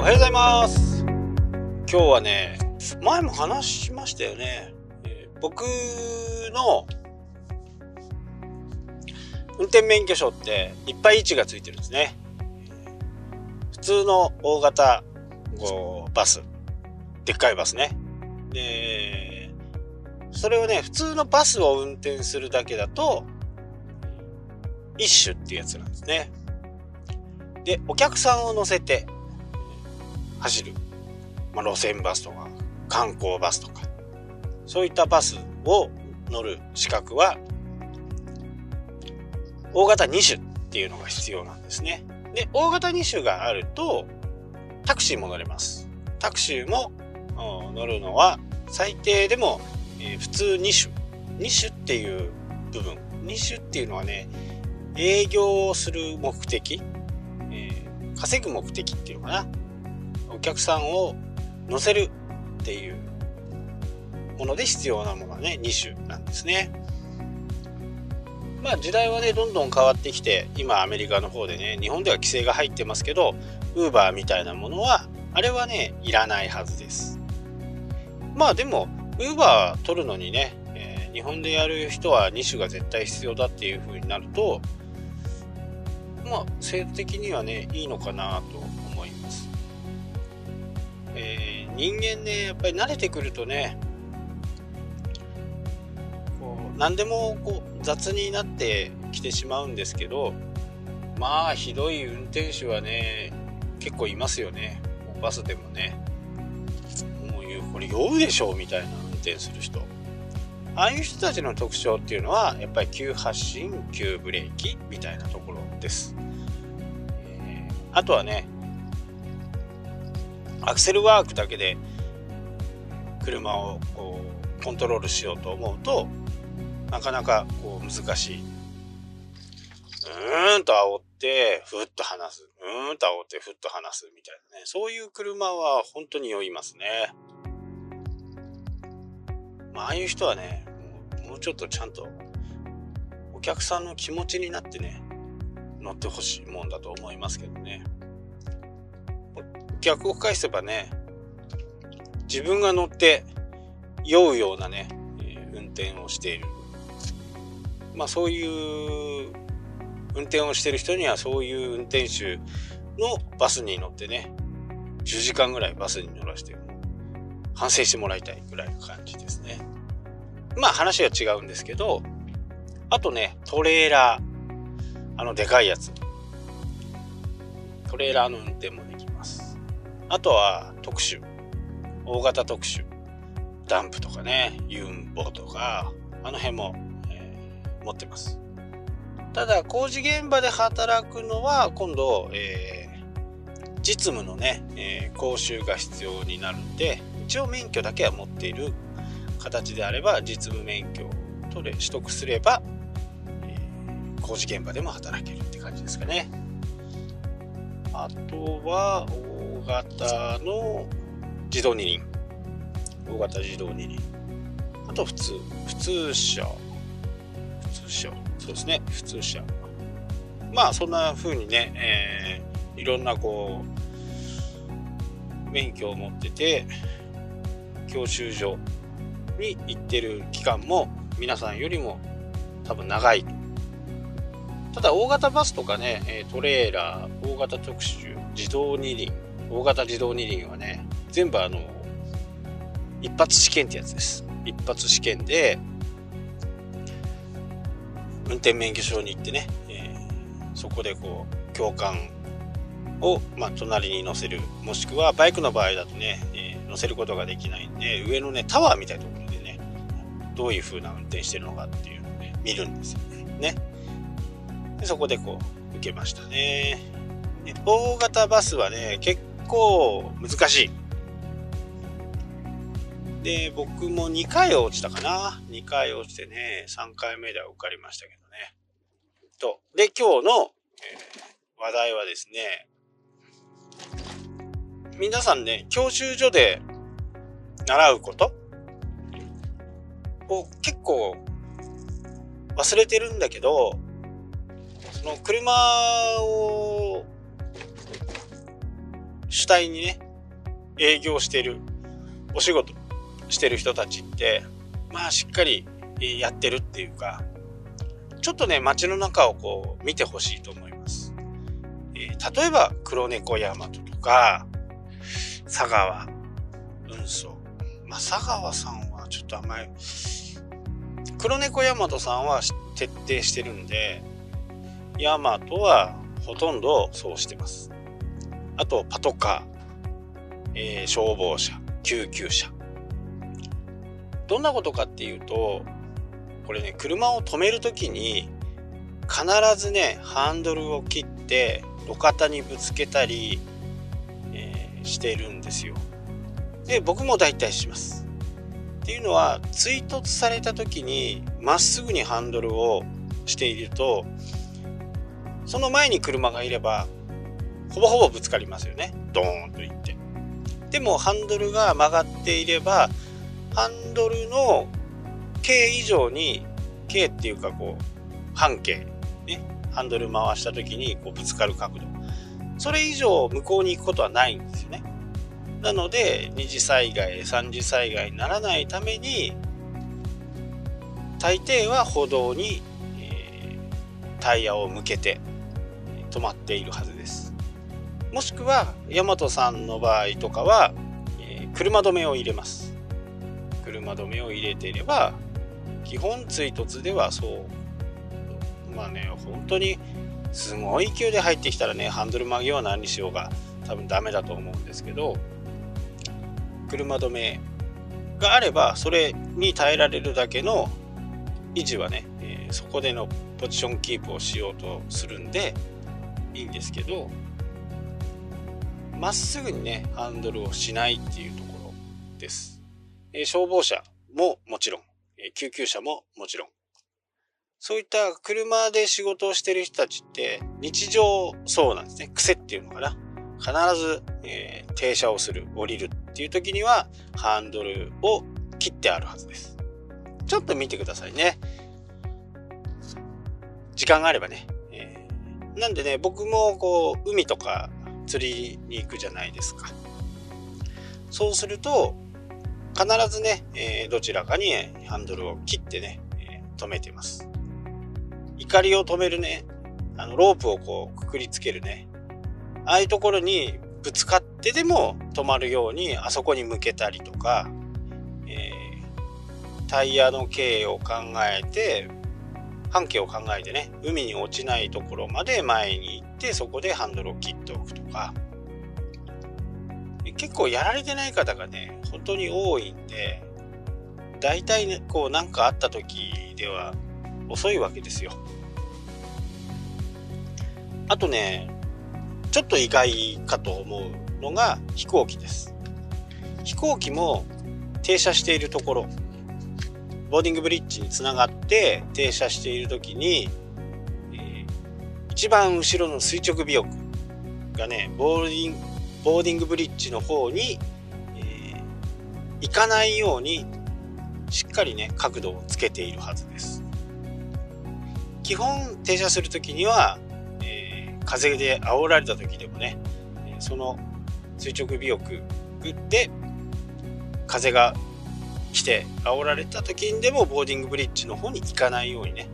おはようございます。今日はね、前も話しましたよね、僕の運転免許証っていっぱい位置がついてるんですね。普通の大型バス、でっかいバスね。でそれをね、普通のバスを運転するだけだと一種っていうやつなんですね。でお客さんを乗せて走る、路線バスとか観光バスとかそういったバスを乗る資格は大型2種っていうのが必要なんですね。で大型2種があるとタクシーも乗れます。タクシーも乗るのは最低でも、普通2種っていう部分、2種っていうのはね、営業をする目的、稼ぐ目的っていうのかな、お客さんを乗せるっていうもので必要なものはね、2種なんですね。時代はねどんどん変わってきて、今アメリカの方でね、日本では規制が入ってますけど、Uber みたいなものはあれはねいらないはずです。でも Uber 取るのにね、日本でやる人は2種が絶対必要だっていう風になると、制度的にはねいいのかなと思います。人間ね、やっぱり慣れてくるとね、何でも雑になってきてしまうんですけど、ひどい運転手はね結構いますよね。バスでもね、これ酔うでしょみたいな運転する人、ああいう人たちの特徴っていうのはやっぱり急発進急ブレーキみたいなところです。あとはね、アクセルワークだけで車をコントロールしようと思うとなかなか難しい。煽ってふっと離す、煽ってふっと離すみたいなね、そういう車は本当に酔いますね。ああいう人はね、もうちょっとちゃんとお客さんの気持ちになってね乗ってほしいもんだと思いますけどね。逆を返せばね、自分が乗って酔うようなね運転をしている、そういう運転をしている人には、そういう運転手のバスに乗ってね10時間ぐらいバスに乗らせて反省してもらいたいぐらいの感じですね。話は違うんですけど、あとねトレーラー、でかいやつ、トレーラーの運転もできます。あとは特殊、大型特殊、ダンプとかね、ユンボとかあの辺も、持ってます。ただ工事現場で働くのは今度、実務のね、講習が必要になるんで、一応免許だけは持っている形であれば、実務免許を取得すれば、工事現場でも働けるって感じですかね。あとは大型の自動二輪、大型自動二輪、あと普通車、そうですね、普通車。そんな風にね、いろんな免許を持ってて教習所に行ってる期間も皆さんよりも多分長い。ただ大型バスとかね、トレーラー、大型特殊、自動二輪、大型自動二輪はね全部一発試験ってやつです。一発試験で運転免許証に行ってね、そこで教官を、隣に乗せる、もしくはバイクの場合だとね、乗せることができないんで、上のねタワーみたいなところでねどういう風な運転してるのかっていうのを、見るんですよね。でそこで受けましたね。大型バスはね結構難しいで、僕も2回落ちたかな。2回落ちてね、3回目では受かりましたけどね。で今日の、話題はですね、皆さんね教習所で習うことを結構忘れてるんだけど、車を主体にね営業してる、お仕事してる人たちってまあしっかりやってるっていうか、ちょっとね街の中をこう見てほしいと思います。例えば黒猫大和とか佐川運送、まあ、佐川さんはちょっとあんまり、黒猫大和さんは徹底してるんで、大和はほとんどそうしてます。あとパトカー、消防車、救急車、どんなことかっていうと、これね車を止めるときに必ずねハンドルを切って路肩にぶつけたり、してるんですよ。で僕も大体します。っていうのは追突されたときにまっすぐにハンドルをしていると、その前に車がいればほぼほぼぶつかりますよね。ドーンといって。でもハンドルが曲がっていればハンドルの径以上に、径っていうかこう半径ね、ハンドル回した時にこうぶつかる角度、それ以上向こうに行くことはないんですよね。なので二次災害三次災害にならないために大抵は歩道に、タイヤを向けて止まっているはずです。もしくは大和さんの場合とかは、車止めを入れます。車止めを入れていれば基本追突ではそうまあね、本当にすごい勢いで入ってきたらねハンドル曲げよう何にしようが多分ダメだと思うんですけど、車止めがあればそれに耐えられるだけの維持はね、そこでのポジションキープをしようとするんでいいんですけど、まっすぐにねハンドルをしないっていうところです。消防車ももちろん、救急車ももちろん、そういった車で仕事をしてる人たちって日常そうなんですね。癖っていうのかな、必ず、停車をする、降りるっていう時にはハンドルを切ってあるはずです。ちょっと見てくださいね、時間があればね。なんでね僕もこう海とか釣りに行くじゃないですか。そうすると必ずね、どちらかにハンドルを切ってね、止めてます。怒りを止めるね、あのロープをこうくくりつけるね、ああいうところにぶつかってでも止まるようにあそこに向けたりとか、タイヤの径を考えて、半径を考えてね、海に落ちないところまで前に行ってそこでハンドルを切っておくとか、結構やられてない方がね本当に多いんで、だいたいねこうなんかあった時では遅いわけですよ。あとねちょっと意外かと思うのが飛行機です。飛行機も停車しているところ、ボーディングブリッジにつながって停車している時に、一番後ろの垂直尾翼がねボーディングブリッジの方に、行かないようにしっかりね角度をつけているはずです。基本停車する時には、風で煽られた時でもねその垂直尾翼で風が来て煽られた時にでもボーディングブリッジの方に行かないようにね、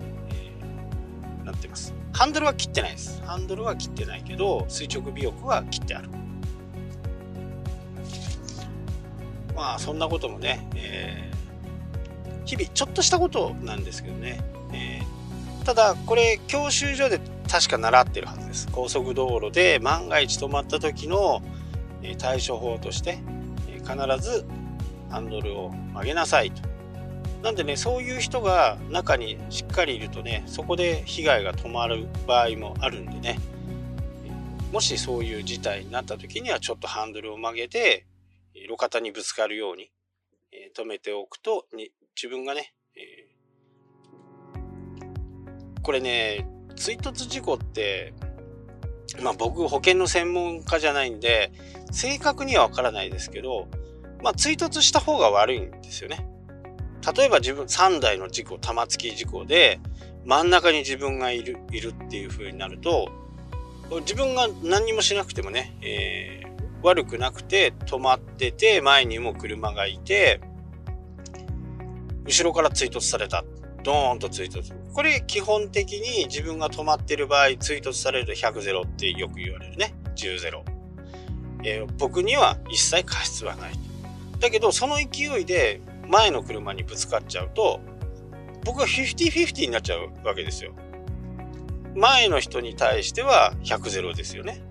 なってます。ハンドルは切ってないです。ハンドルは切ってないけど垂直尾翼は切ってある。まあそんなこともね、日々ちょっとしたことなんですけどね、ただこれ教習所で確か習ってるはずです。高速道路で万が一止まった時の対処法として必ずハンドルを曲げなさいと。なんでねそういう人が中にしっかりいるとねそこで被害が止まる場合もあるんでね、もしそういう事態になった時にはちょっとハンドルを曲げて路肩にぶつかるように止めておくと、自分がね、これね追突事故ってまあ僕保険の専門家じゃないんで正確には分からないですけど、まあ、追突した方が悪いんですよね。例えば自分3台の事故、玉突き事故で真ん中に自分がいるっていう風になると、自分が何にもしなくてもね、悪くなくて止まってて、前にも車がいて、後ろから追突された。ドーンと追突。これ基本的に自分が止まってる場合、追突されると 100-0 ってよく言われるね。10-0。僕には一切過失はない。だけどその勢いで前の車にぶつかっちゃうと、僕は 50-50 になっちゃうわけですよ。前の人に対しては 100-0 ですよね。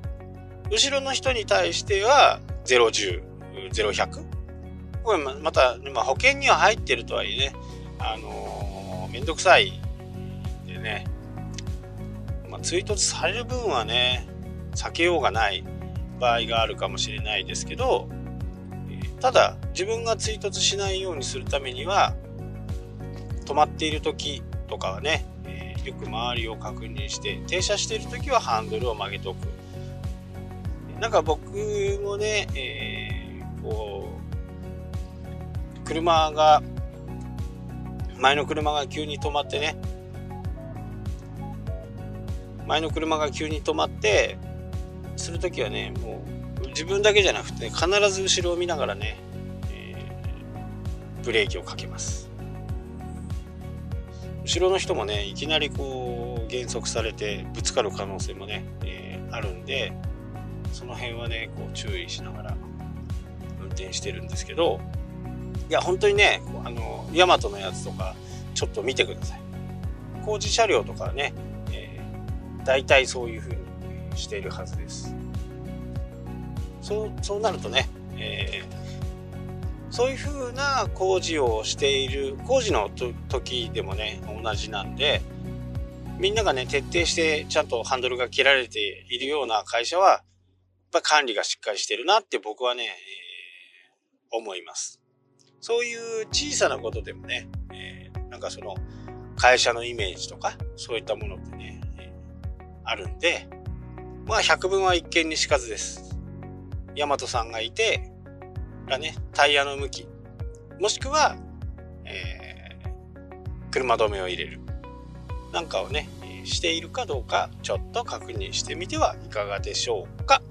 後ろの人に対しては 0-10、0-100。これまた、保険には入ってるとはいえね、めんどくさいでね、追突される分はね、避けようがない場合があるかもしれないですけど、ただ自分が追突しないようにするためには、止まっている時とかはね、よく周りを確認して、停車している時はハンドルを曲げておく。なんか僕もね、車が、前の車が急に止まってね、するときはね、もう自分だけじゃなくて、必ず後ろを見ながらね、ブレーキをかけます。後ろの人もね、いきなりこう減速されてぶつかる可能性もね、あるんで、その辺はね、こう注意しながら運転してるんですけど、いや本当にね、ヤマトのやつとかちょっと見てください。工事車両とかはね、だいたいそういう風にしているはずです。そうなるとね、そういう風な工事をしている工事の時でもね、同じなんで、みんながね、徹底してちゃんとハンドルが切られているような会社はやっぱ管理がしっかりしてるなって僕はね、思います。そういう小さなことでもね、なんかその会社のイメージとかそういったものってね、あるんで、百聞は一見にしかずです。大和さんがいて、タイヤの向き、もしくは、車止めを入れるなんかをね、しているかどうか、ちょっと確認してみてはいかがでしょうか。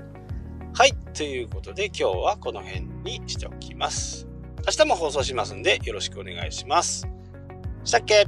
はい、ということで今日はこの辺にしておきます。明日も放送しますんでよろしくお願いします。したっけ？